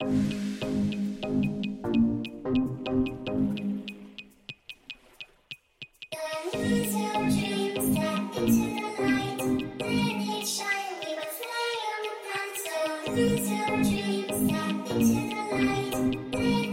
These are dreams, step into the light.